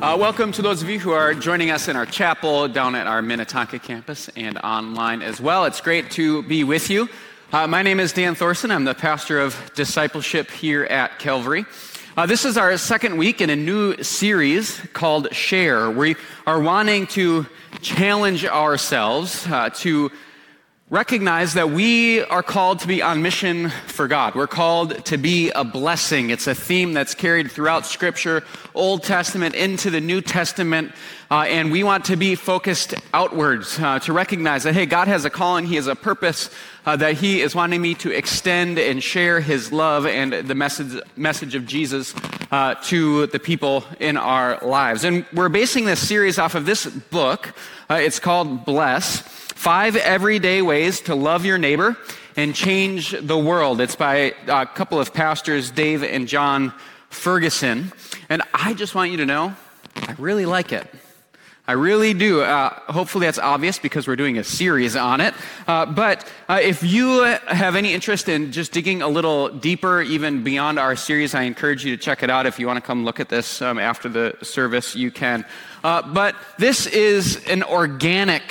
Welcome to those of you who are joining us in our chapel down at our Minnetonka campus and online as well. It's great to be with you. My name is Dan Thorson. I'm the pastor of discipleship here at Calvary. This is our second week in a new series called Share. We are wanting to challenge ourselves to recognize that we are called to be on mission for God. We're called to be a blessing. It's a theme that's carried throughout Scripture, Old Testament into the New Testament, and we want to be focused outwards to recognize that, hey, God has a calling, He has a purpose, that He is wanting me to extend and share His love and the message of Jesus to the people in our lives. And we're basing this series off of this book. It's called Bless, 5 Everyday Ways to Love Your Neighbor and Change the World. It's by a couple of pastors, Dave and John Ferguson. And I just want you to know, I really like it. I really do. Hopefully that's obvious because we're doing a series on it. But if you have any interest in just digging a little deeper, even beyond our series, I encourage you to check it out. If you want to come look at this after the service, you can. But this is an organic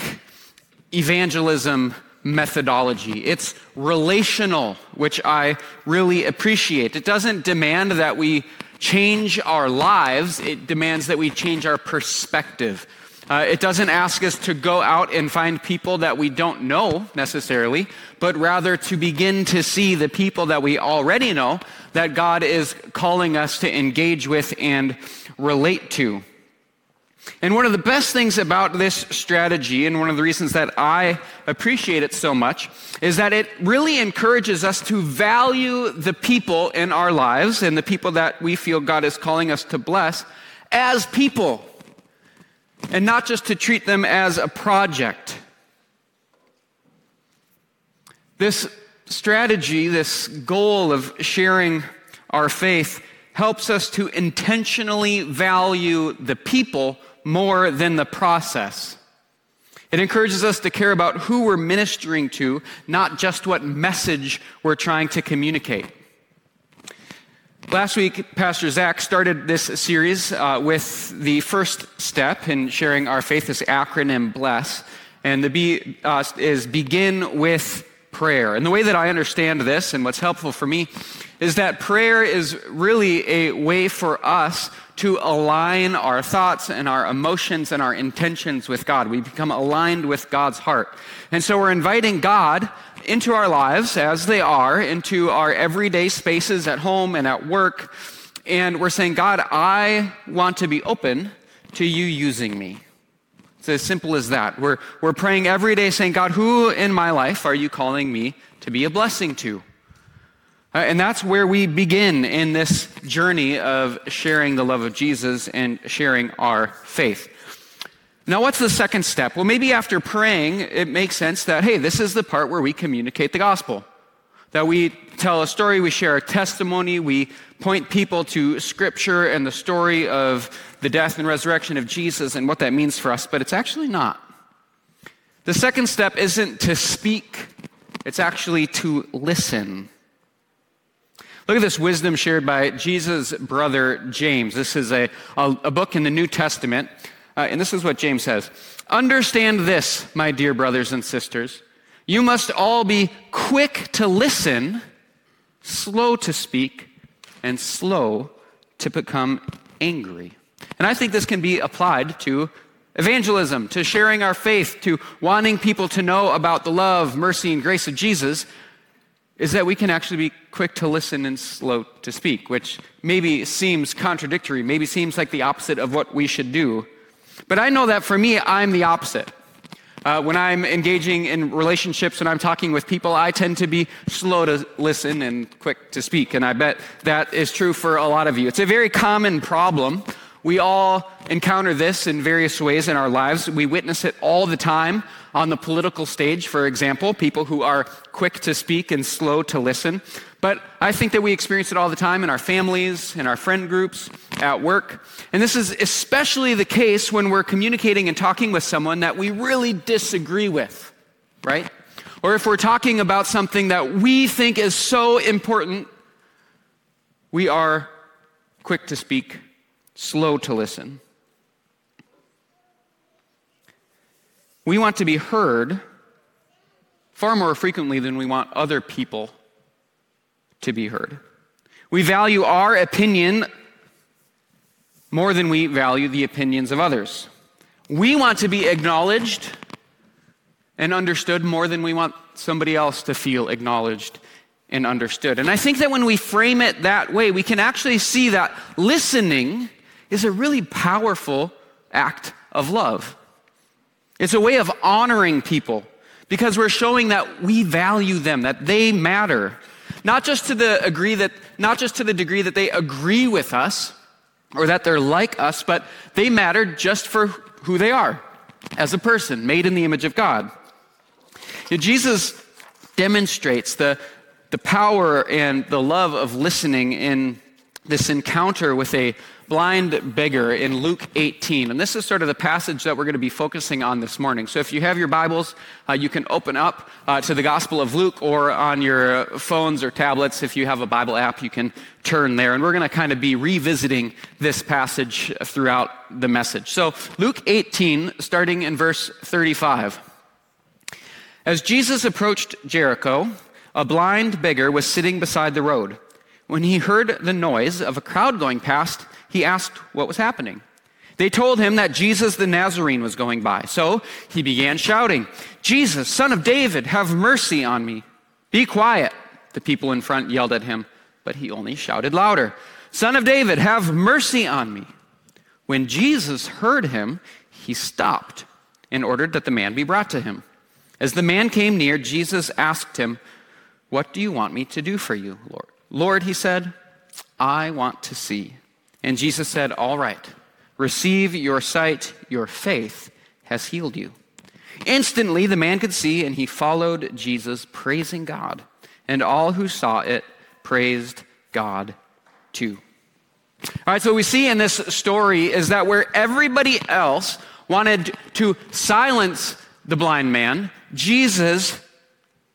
evangelism methodology. It's relational, which I really appreciate. It doesn't demand that we change our lives. It demands that we change our perspective. It doesn't ask us to go out and find people that we don't know necessarily, but rather to begin to see the people that we already know that God is calling us to engage with and relate to. And one of the best things about this strategy, and one of the reasons that I appreciate it so much, is that it really encourages us to value the people in our lives and the people that we feel God is calling us to bless as people, and not just to treat them as a project. This strategy, this goal of sharing our faith, helps us to intentionally value the people more than the process. It encourages us to care about who we're ministering to, not just what message we're trying to communicate. Last week, Pastor Zach started this series with the first step in sharing our faith, this acronym BLESS, and the B is begin with prayer. And the way that I understand this and what's helpful for me is that prayer is really a way for us to align our thoughts and our emotions and our intentions with God. We become aligned with God's heart. And so we're inviting God into our lives as they are, into our everyday spaces at home and at work. And we're saying, God, I want to be open to you using me. It's as simple as that. We're praying every day saying, God, who in my life are you calling me to be a blessing to? And that's where we begin in this journey of sharing the love of Jesus and sharing our faith. Now, what's the second step? Well, maybe after praying, it makes sense that, hey, this is the part where we communicate the gospel, that we tell a story, we share a testimony, we point people to Scripture and the story of the death and resurrection of Jesus and what that means for us, but it's actually not. The second step isn't to speak, it's actually to listen. Look at this wisdom shared by Jesus' brother, James. This is a book in the New Testament, and this is what James says. Understand this, my dear brothers and sisters. You must all be quick to listen, slow to speak, and slow to become angry. And I think this can be applied to evangelism, to sharing our faith, to wanting people to know about the love, mercy, and grace of Jesus, is that we can actually be quick to listen and slow to speak, which maybe seems contradictory, maybe seems like the opposite of what we should do. But I know that for me, I'm the opposite. When I'm engaging in relationships and I'm talking with people, I tend to be slow to listen and quick to speak, and I bet that is true for a lot of you. It's a very common problem. We all encounter this in various ways in our lives. We witness it all the time on the political stage, for example, people who are quick to speak and slow to listen. But I think that we experience it all the time in our families, in our friend groups, at work. And this is especially the case when we're communicating and talking with someone that we really disagree with, right? Or if we're talking about something that we think is so important, we are quick to speak, slow to listen. We want to be heard far more frequently than we want other people to be heard. We value our opinion more than we value the opinions of others. We want to be acknowledged and understood more than we want somebody else to feel acknowledged and understood. And I think that when we frame it that way, we can actually see that listening is a really powerful act of love. It's a way of honoring people because we're showing that we value them, that they matter, not just to the degree that they agree with us or that they're like us, but they matter just for who they are as a person, made in the image of God. Now, Jesus demonstrates the power and the love of listening in this encounter with a blind beggar in Luke 18. And this is sort of the passage that we're going to be focusing on this morning. So if you have your Bibles, you can open up to the Gospel of Luke, or on your phones or tablets, if you have a Bible app, you can turn there. And we're going to kind of be revisiting this passage throughout the message. So Luke 18, starting in verse 35. As Jesus approached Jericho, a blind beggar was sitting beside the road. When he heard the noise of a crowd going past, he asked what was happening. They told him that Jesus the Nazarene was going by. So he began shouting, "Jesus, Son of David, have mercy on me." "Be quiet," the people in front yelled at him, but he only shouted louder, "Son of David, have mercy on me." When Jesus heard him, he stopped and ordered that the man be brought to him. As the man came near, Jesus asked him, "What do you want me to do for you, Lord?" "Lord," he said, "I want to see." And Jesus said, "All right, receive your sight. Your faith has healed you." Instantly, the man could see, and he followed Jesus, praising God. And all who saw it praised God too. All right, so what we see in this story is that where everybody else wanted to silence the blind man, Jesus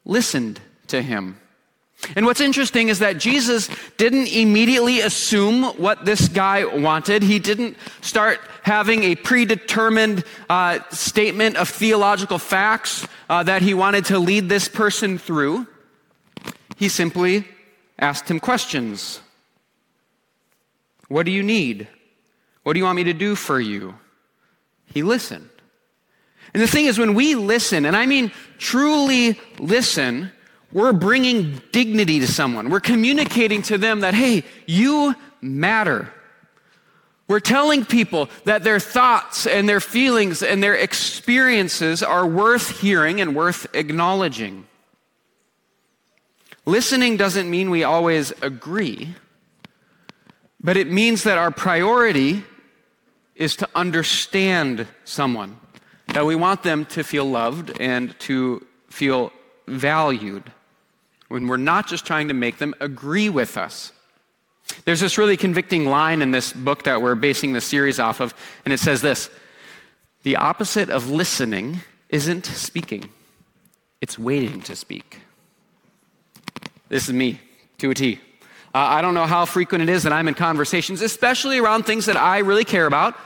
listened to him. And what's interesting is that Jesus didn't immediately assume what this guy wanted. He didn't start having a predetermined statement of theological facts that he wanted to lead this person through. He simply asked him questions. "What do you need? What do you want me to do for you?" He listened. And the thing is, when we listen, and I mean truly listen, we're bringing dignity to someone. We're communicating to them that, hey, you matter. We're telling people that their thoughts and their feelings and their experiences are worth hearing and worth acknowledging. Listening doesn't mean we always agree, but it means that our priority is to understand someone, that we want them to feel loved and to feel valued, when we're not just trying to make them agree with us. There's this really convicting line in this book that we're basing the series off of, and it says this: the opposite of listening isn't speaking, it's waiting to speak. This is me, to a T. I don't know how frequent it is that I'm in conversations, especially around things that I really care about,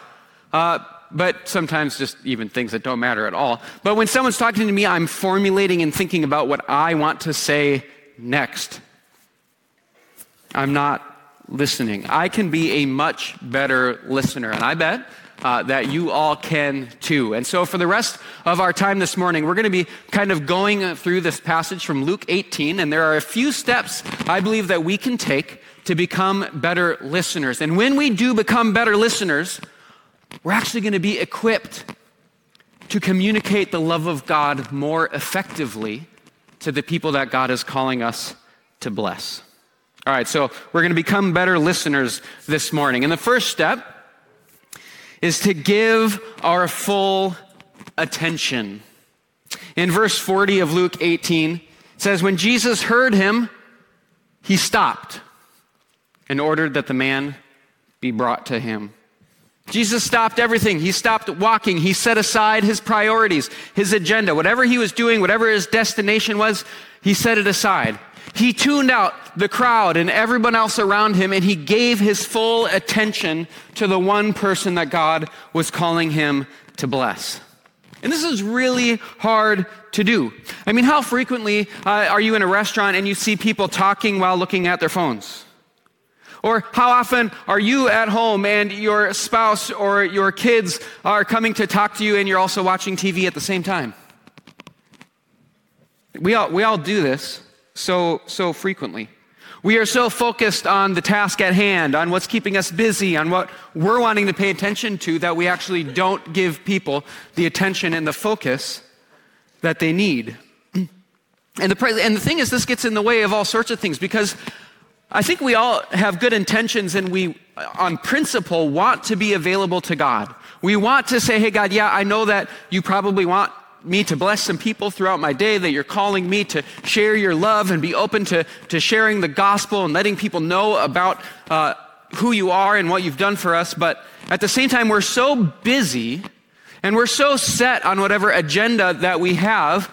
but sometimes just even things that don't matter at all. But when someone's talking to me, I'm formulating and thinking about what I want to say next. I'm not listening. I can be a much better listener, and I bet that you all can too. And so for the rest of our time this morning, we're going to be kind of going through this passage from Luke 18, and there are a few steps I believe that we can take to become better listeners. And when we do become better listeners, we're actually going to be equipped to communicate the love of God more effectively to the people that God is calling us to bless. All right, so we're going to become better listeners this morning. And the first step is to give our full attention. In verse 40 of Luke 18, it says, when Jesus heard him, he stopped and ordered that the man be brought to him. Jesus stopped everything. He stopped walking. He set aside his priorities, his agenda, whatever he was doing, whatever his destination was, he set it aside. He tuned out the crowd and everyone else around him, and he gave his full attention to the one person that God was calling him to bless. And this is really hard to do. I mean, how frequently are you in a restaurant and you see people talking while looking at their phones? Or how often are you at home and your spouse or your kids are coming to talk to you and you're also watching TV at the same time? We all do this so frequently. We are so focused on the task at hand, on what's keeping us busy, on what we're wanting to pay attention to, that we actually don't give people the attention and the focus that they need. And the thing is, this gets in the way of all sorts of things, because I think we all have good intentions and we, on principle, want to be available to God. We want to say, hey, God, yeah, I know that you probably want me to bless some people throughout my day, that you're calling me to share your love and be open to sharing the gospel and letting people know about who you are and what you've done for us. But at the same time, we're so busy and we're so set on whatever agenda that we have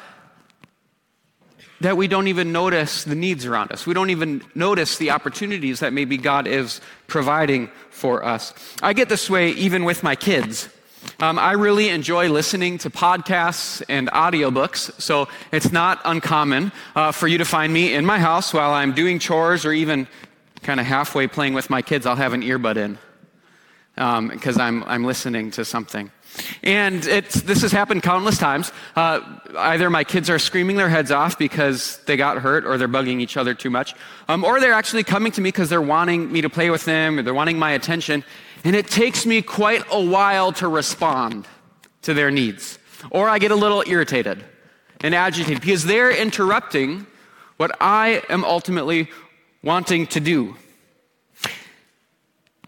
that we don't even notice the needs around us. We don't even notice the opportunities that maybe God is providing for us. I get this way even with my kids. I really enjoy listening to podcasts and audiobooks, so it's not uncommon for you to find me in my house while I'm doing chores or even kind of halfway playing with my kids. I'll have an earbud in because I'm listening to something. And this has happened countless times. Either my kids are screaming their heads off because they got hurt or they're bugging each other too much, or they're actually coming to me because they're wanting me to play with them or they're wanting my attention. And it takes me quite a while to respond to their needs. Or I get a little irritated and agitated because they're interrupting what I am ultimately wanting to do.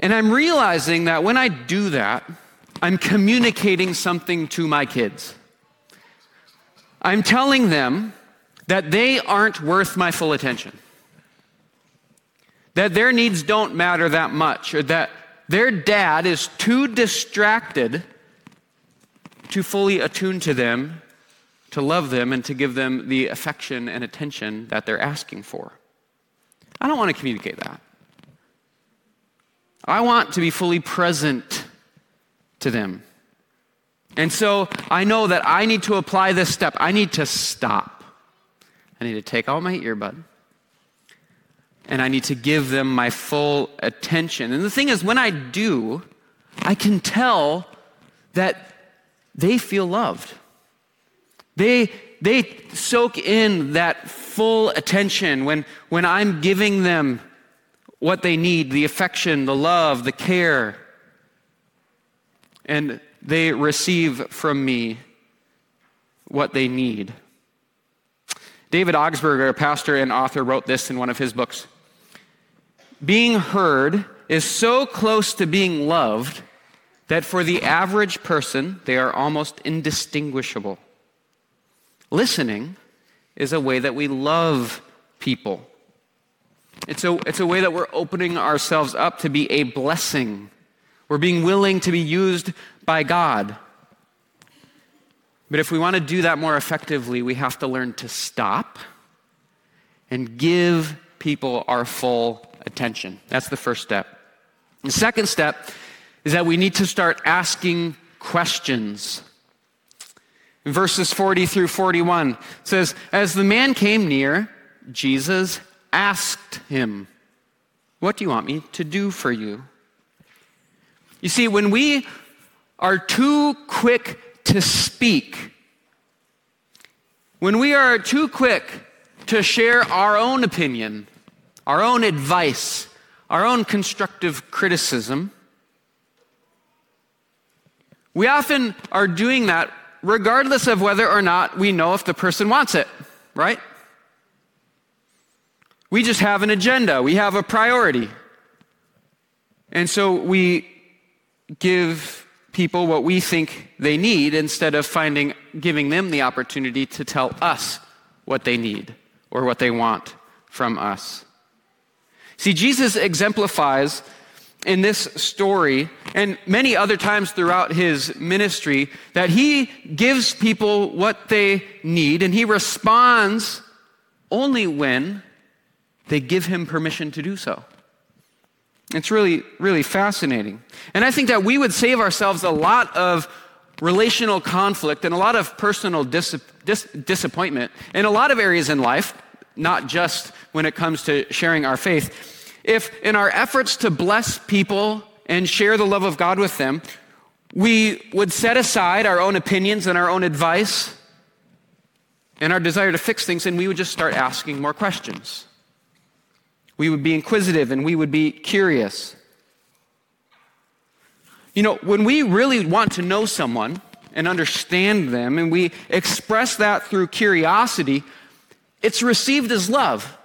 And I'm realizing that when I do that, I'm communicating something to my kids. I'm telling them that they aren't worth my full attention, that their needs don't matter that much, or that their dad is too distracted to fully attune to them, to love them, and to give them the affection and attention that they're asking for. I don't want to communicate that. I want to be fully present to them. And so I know that I need to apply this step. I need to stop. I need to take out my earbud. And I need to give them my full attention. And the thing is, when I do, I can tell that they feel loved. They soak in that full attention when I'm giving them what they need, the affection, the love, the care. And they receive from me what they need. David Augsburger, a pastor and author, wrote this in one of his books. Being heard is so close to being loved that for the average person, they are almost indistinguishable. Listening is a way that we love people. It's a way that we're opening ourselves up to be a blessing. We're being willing to be used by God. But if we want to do that more effectively, we have to learn to stop and give people our full attention. That's the first step. The second step is that we need to start asking questions. In verses 40 through 41, it says, as the man came near, Jesus asked him, "What do you want me to do for you?" You see, when we are too quick to speak, when we are too quick to share our own opinion, our own advice, our own constructive criticism, we often are doing that regardless of whether or not we know if the person wants it, right? We just have an agenda. We have a priority. And so we give people what we think they need instead of giving them the opportunity to tell us what they need or what they want from us. See, Jesus exemplifies in this story and many other times throughout his ministry that he gives people what they need and he responds only when they give him permission to do so. It's really, really fascinating. And I think that we would save ourselves a lot of relational conflict and a lot of personal disappointment in a lot of areas in life, not just when it comes to sharing our faith, if in our efforts to bless people and share the love of God with them, we would set aside our own opinions and our own advice and our desire to fix things, and we would just start asking more questions. We would be inquisitive and we would be curious. You know, when we really want to know someone and understand them, and we express that through curiosity, it's received as love.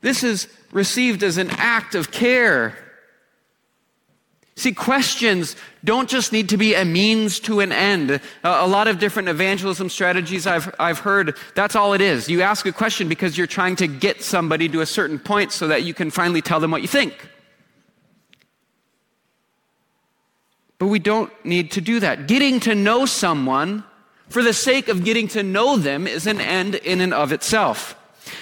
This is received as an act of care. See, questions don't just need to be a means to an end. A lot of different evangelism strategies I've heard, that's all it is. You ask a question because you're trying to get somebody to a certain point so that you can finally tell them what you think. But we don't need to do that. Getting to know someone for the sake of getting to know them is an end in and of itself.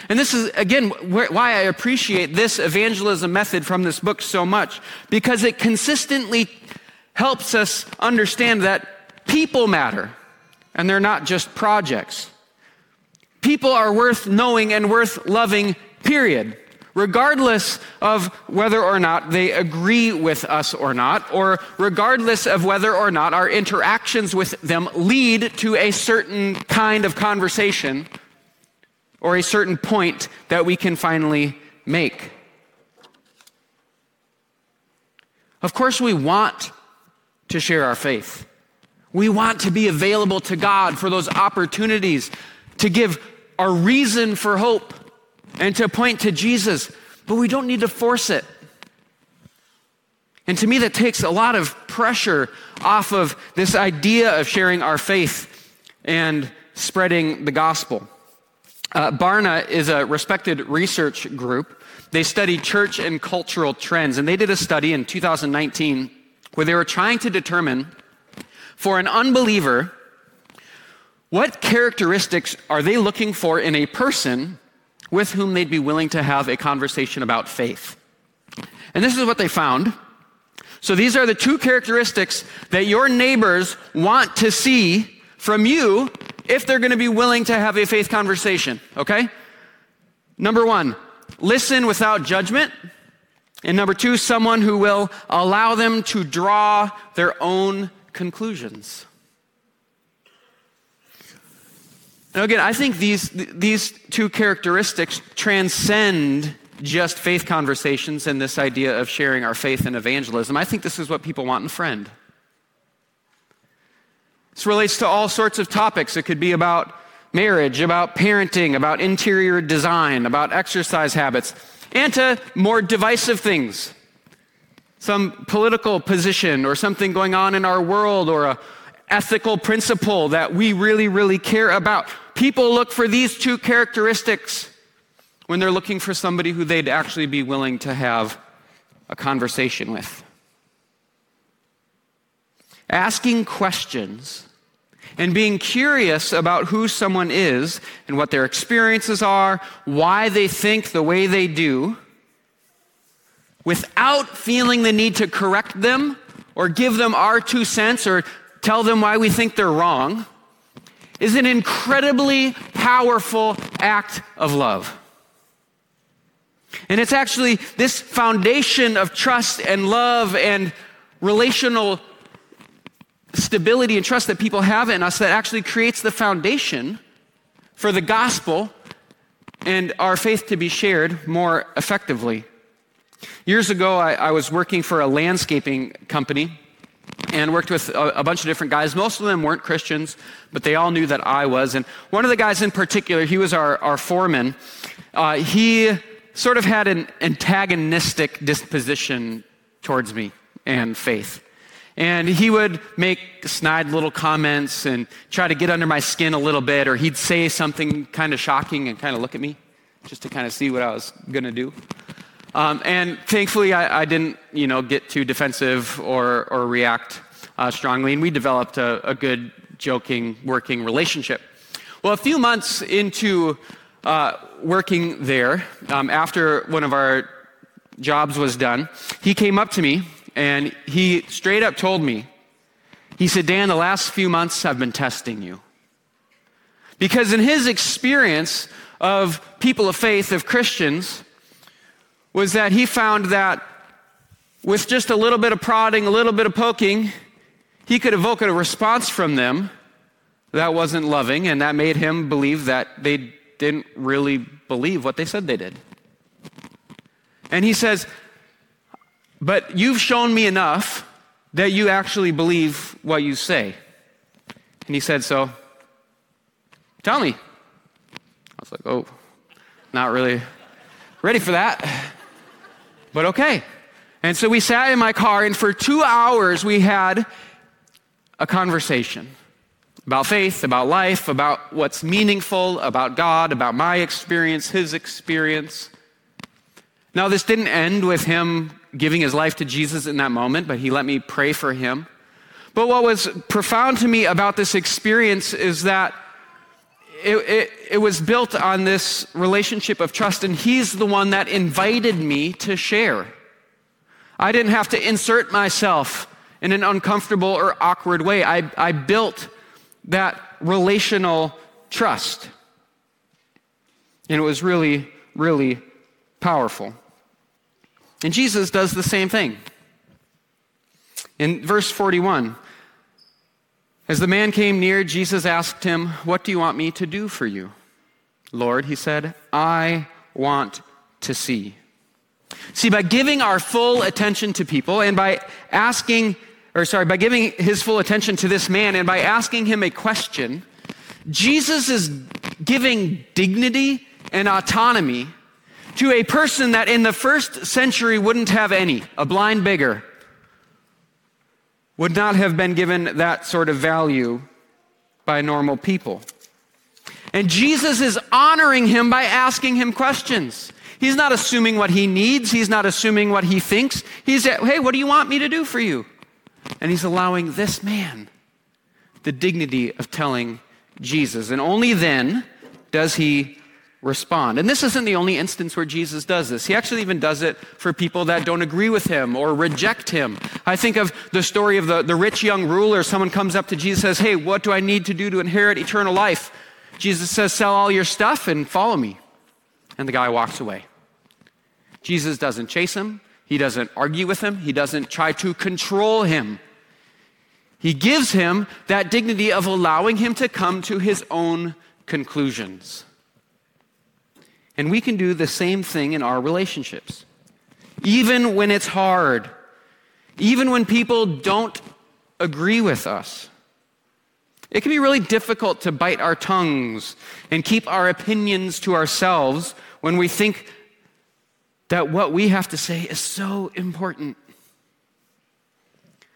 And this is, again, why I appreciate this evangelism method from this book so much, because it consistently helps us understand that people matter, and they're not just projects. People are worth knowing and worth loving, period, regardless of whether or not they agree with us or not, or regardless of whether or not our interactions with them lead to a certain kind of conversation or a certain point that we can finally make. Of course, we want to share our faith. We want to be available to God for those opportunities to give our reason for hope and to point to Jesus, but we don't need to force it. And to me, that takes a lot of pressure off of this idea of sharing our faith and spreading the gospel. Barna is a respected research group. They study church and cultural trends, and they did a study in 2019 where they were trying to determine for an unbeliever, what characteristics are they looking for in a person with whom they'd be willing to have a conversation about faith. And this is what they found. So these are the two characteristics that your neighbors want to see from you if they're going to be willing to have a faith conversation, okay? Number one, listen without judgment. And number two, someone who will allow them to draw their own conclusions. Now again, I think these two characteristics transcend just faith conversations and this idea of sharing our faith and evangelism. I think this is what people want in a friend. This relates to all sorts of topics. It could be about marriage, about parenting, about interior design, about exercise habits, and to more divisive things. Some political position or something going on in our world or an ethical principle that we really, really care about. People look for these two characteristics when they're looking for somebody who they'd actually be willing to have a conversation with. Asking questions and being curious about who someone is and what their experiences are, why they think the way they do, without feeling the need to correct them or give them our 2 cents or tell them why we think they're wrong, is an incredibly powerful act of love. And it's actually this foundation of trust and love and relational stability and trust that people have in us that actually creates the foundation for the gospel and our faith to be shared more effectively. Years ago, I was working for a landscaping company and worked with a bunch of different guys. Most of them weren't Christians, but they all knew that I was. And one of the guys in particular, he was our foreman. He sort of had an antagonistic disposition towards me and faith. And he would make snide little comments and try to get under my skin a little bit, or he'd say something kind of shocking and kind of look at me just to kind of see what I was going to do. And thankfully, I didn't, get too defensive or react strongly, and we developed a good, joking, working relationship. Well, a few months into working there, after one of our jobs was done, he came up to me, and he straight up told me, He said, Dan, the last few months I've been testing you. Because in his experience of people of faith, of Christians, was that he found that with just a little bit of prodding, a little bit of poking, he could evoke a response from them that wasn't loving, and that made him believe that they didn't really believe what they said they did. And he says, but you've shown me enough that you actually believe what you say. And he said, so tell me. I was like, oh, not really ready for that, but okay. And so we sat in my car, and for 2 hours we had a conversation about faith, about life, about what's meaningful, about God, about my experience, his experience. Now, this didn't end with him giving his life to Jesus in that moment, but he let me pray for him. But what was profound to me about this experience is that it was built on this relationship of trust, and he's the one that invited me to share. I didn't have to insert myself in an uncomfortable or awkward way. I built that relational trust. And it was really, really powerful. And Jesus does the same thing. In verse 41, as the man came near, Jesus asked him, "What do you want me to do for you?" "Lord," he said, "I want to see." See, by giving our full attention to people and by giving his full attention to this man and by asking him a question, Jesus is giving dignity and autonomy to a person that in the first century wouldn't have any. A blind beggar would not have been given that sort of value by normal people. And Jesus is honoring him by asking him questions. He's not assuming what he needs. He's not assuming what he thinks. He's, hey, what do you want me to do for you? And he's allowing this man the dignity of telling Jesus. And only then does he respond. And this isn't the only instance where Jesus does this. He actually even does it for people that don't agree with him or reject him. I think of the story of the rich young ruler. Someone comes up to Jesus and says, hey, what do I need to do to inherit eternal life? Jesus says, sell all your stuff and follow me. And the guy walks away. Jesus doesn't chase him. He doesn't argue with him. He doesn't try to control him. He gives him that dignity of allowing him to come to his own conclusions. And we can do the same thing in our relationships. Even when it's hard. Even when people don't agree with us. It can be really difficult to bite our tongues and keep our opinions to ourselves when we think that what we have to say is so important.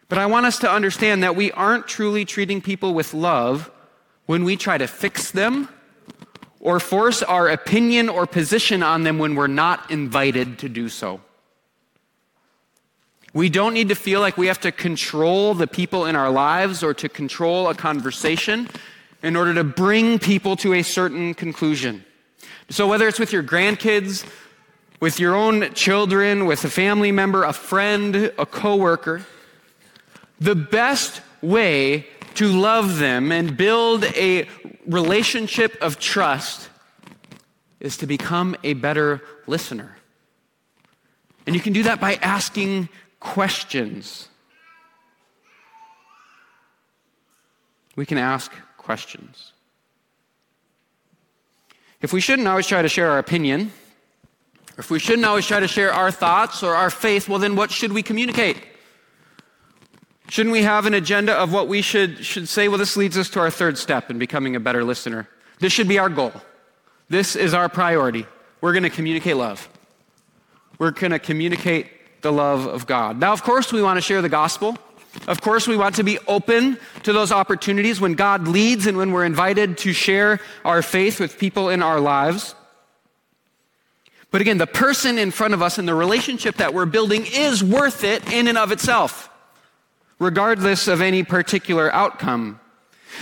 But I want us to understand that we aren't truly treating people with love when we try to fix them or force our opinion or position on them when we're not invited to do so. We don't need to feel like we have to control the people in our lives or to control a conversation in order to bring people to a certain conclusion. So whether it's with your grandkids, with your own children, with a family member, a friend, a coworker, the best way to love them and build a relationship of trust is to become a better listener. And you can do that by asking questions. We can ask questions. If we shouldn't always try to share our opinion, or if we shouldn't always try to share our thoughts or our faith, well then what should we communicate? Shouldn't we have an agenda of what we should say? Well, this leads us to our third step in becoming a better listener. This should be our goal. This is our priority. We're going to communicate love. We're going to communicate the love of God. Now, of course, we want to share the gospel. Of course, we want to be open to those opportunities when God leads and when we're invited to share our faith with people in our lives. But again, the person in front of us and the relationship that we're building is worth it in and of itself, regardless of any particular outcome.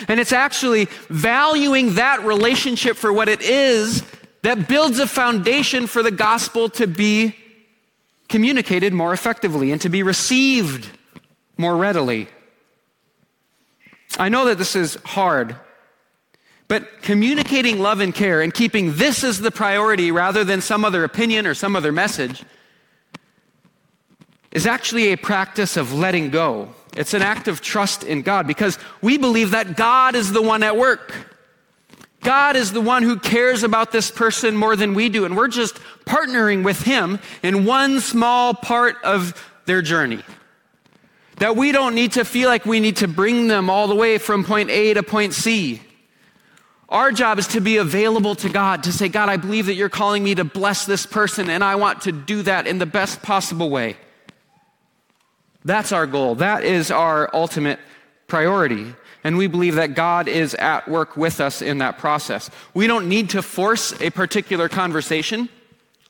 And it's actually valuing that relationship for what it is that builds a foundation for the gospel to be communicated more effectively and to be received more readily. I know that this is hard, but communicating love and care and keeping this as the priority rather than some other opinion or some other message is actually a practice of letting go. It's an act of trust in God because we believe that God is the one at work. God is the one who cares about this person more than we do, and we're just partnering with him in one small part of their journey. That we don't need to feel like we need to bring them all the way from point A to point C. Our job is to be available to God, to say, God, I believe that you're calling me to bless this person, and I want to do that in the best possible way. That's our goal. That is our ultimate priority. And we believe that God is at work with us in that process. We don't need to force a particular conversation.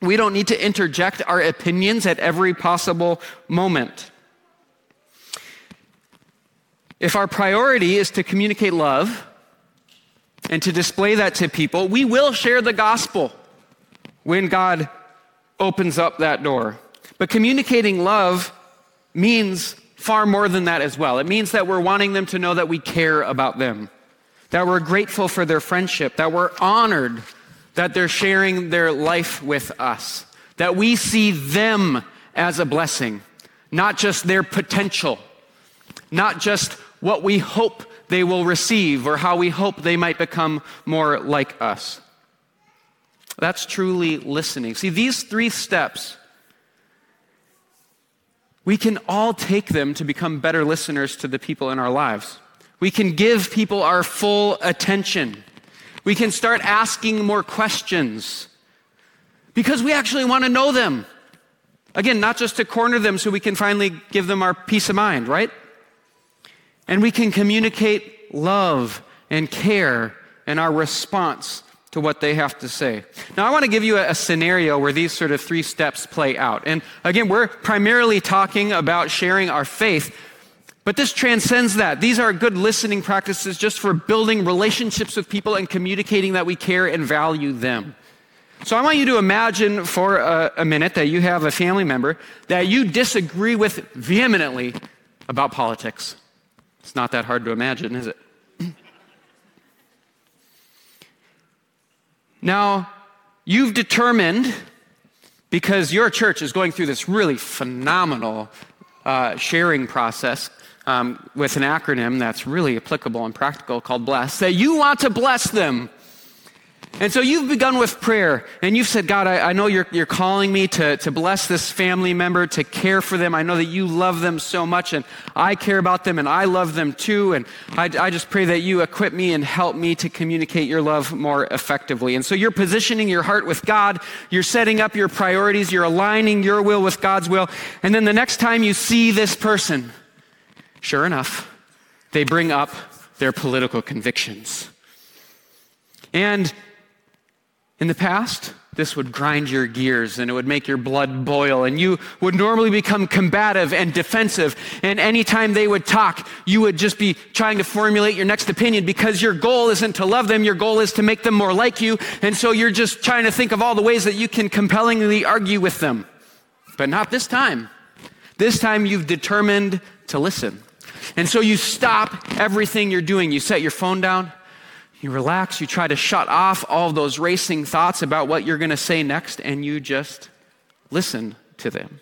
We don't need to interject our opinions at every possible moment. If our priority is to communicate love and to display that to people, we will share the gospel when God opens up that door. But communicating love means far more than that as well. It means that we're wanting them to know that we care about them, that we're grateful for their friendship, that we're honored that they're sharing their life with us, that we see them as a blessing, not just their potential, not just what we hope they will receive or how we hope they might become more like us. That's truly listening. See, these three steps, we can all take them to become better listeners to the people in our lives. We can give people our full attention. We can start asking more questions because we actually want to know them. Again, not just to corner them so we can finally give them our peace of mind, right? And we can communicate love and care and our response to what they have to say. Now, I want to give you a scenario where these sort of three steps play out. And again, we're primarily talking about sharing our faith, but this transcends that. These are good listening practices just for building relationships with people and communicating that we care and value them. So I want you to imagine for a minute that you have a family member that you disagree with vehemently about politics. It's not that hard to imagine, is it? Now, you've determined, because your church is going through this really phenomenal sharing process with an acronym that's really applicable and practical called Bless, that you want to bless them. And so you've begun with prayer, and you've said, God, I know you're calling me to bless this family member, to care for them. I know that you love them so much, and I care about them, and I love them too, and I just pray that you equip me and help me to communicate your love more effectively. And so you're positioning your heart with God. You're setting up your priorities. You're aligning your will with God's will. And then the next time you see this person, sure enough, they bring up their political convictions. And in the past, this would grind your gears and it would make your blood boil, and you would normally become combative and defensive, and anytime they would talk, you would just be trying to formulate your next opinion because your goal isn't to love them, your goal is to make them more like you, and so you're just trying to think of all the ways that you can compellingly argue with them. But not this time. This time you've determined to listen. And so you stop everything you're doing. You set your phone down. You relax, you try to shut off all those racing thoughts about what you're going to say next, and you just listen to them.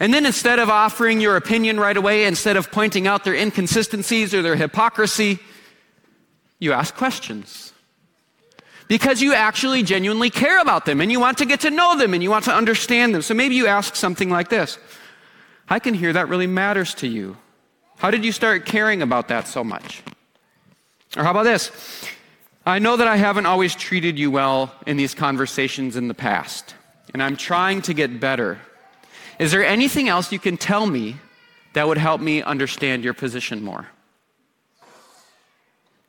And then instead of offering your opinion right away, instead of pointing out their inconsistencies or their hypocrisy, you ask questions. Because you actually genuinely care about them, and you want to get to know them, and you want to understand them. So maybe you ask something like this: I can hear that really matters to you. How did you start caring about that so much? Or how about this? I know that I haven't always treated you well in these conversations in the past, and I'm trying to get better. Is there anything else you can tell me that would help me understand your position more?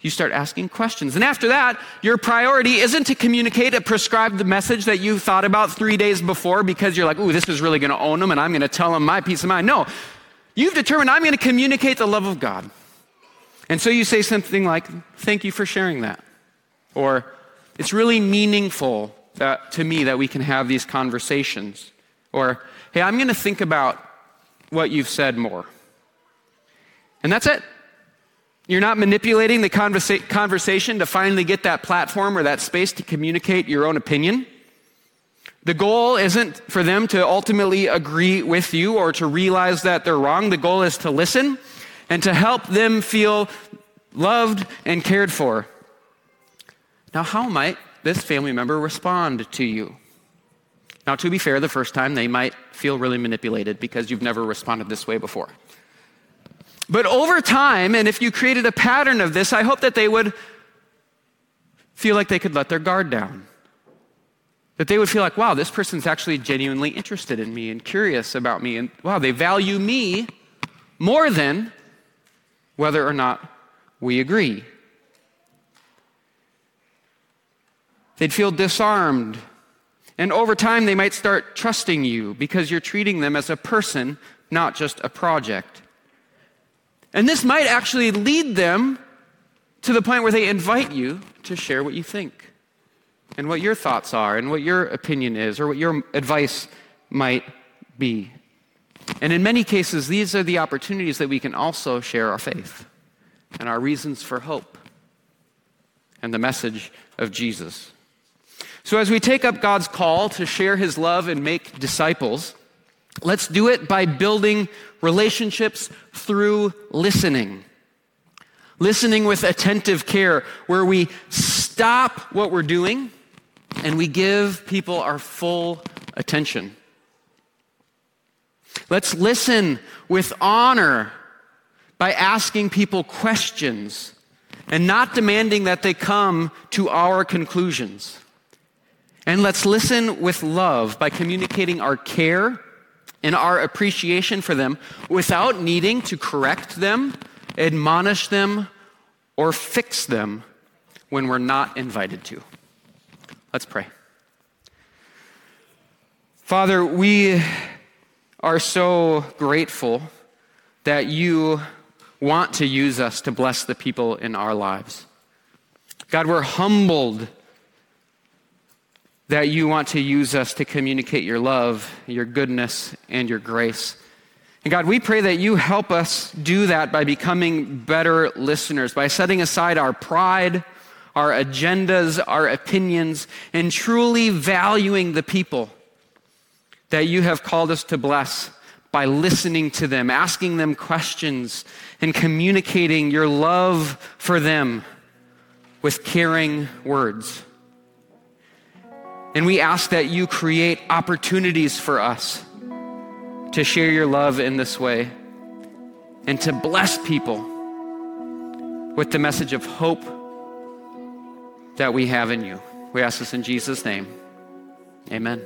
You start asking questions. And after that, your priority isn't to communicate a prescribed message that you thought about 3 days before because you're like, ooh, this is really going to own them and I'm going to tell them my peace of mind. No, you've determined I'm going to communicate the love of God. And so you say something like, thank you for sharing that. Or, it's really meaningful to me that we can have these conversations. Or, hey, I'm going to think about what you've said more. And that's it. You're not manipulating the conversation to finally get that platform or that space to communicate your own opinion. The goal isn't for them to ultimately agree with you or to realize that they're wrong. The goal is to listen and to help them feel loved and cared for. Now, how might this family member respond to you? Now, to be fair, the first time they might feel really manipulated because you've never responded this way before. But over time, and if you created a pattern of this, I hope that they would feel like they could let their guard down. That they would feel like, wow, this person's actually genuinely interested in me and curious about me, and wow, they value me more than whether or not we agree. They'd feel disarmed. And over time, they might start trusting you because you're treating them as a person, not just a project. And this might actually lead them to the point where they invite you to share what you think and what your thoughts are and what your opinion is or what your advice might be. And in many cases, these are the opportunities that we can also share our faith and our reasons for hope and the message of Jesus. So as we take up God's call to share his love and make disciples, let's do it by building relationships through listening. Listening with attentive care, where we stop what we're doing and we give people our full attention. Let's listen with honor by asking people questions and not demanding that they come to our conclusions. And let's listen with love by communicating our care and our appreciation for them without needing to correct them, admonish them, or fix them when we're not invited to. Let's pray. Father, we are so grateful that you want to use us to bless the people in our lives. God, we're humbled that you want to use us to communicate your love, your goodness, and your grace. And God, we pray that you help us do that by becoming better listeners, by setting aside our pride, our agendas, our opinions, and truly valuing the people that you have called us to bless by listening to them, asking them questions, and communicating your love for them with caring words. And we ask that you create opportunities for us to share your love in this way and to bless people with the message of hope that we have in you. We ask this in Jesus' name. Amen.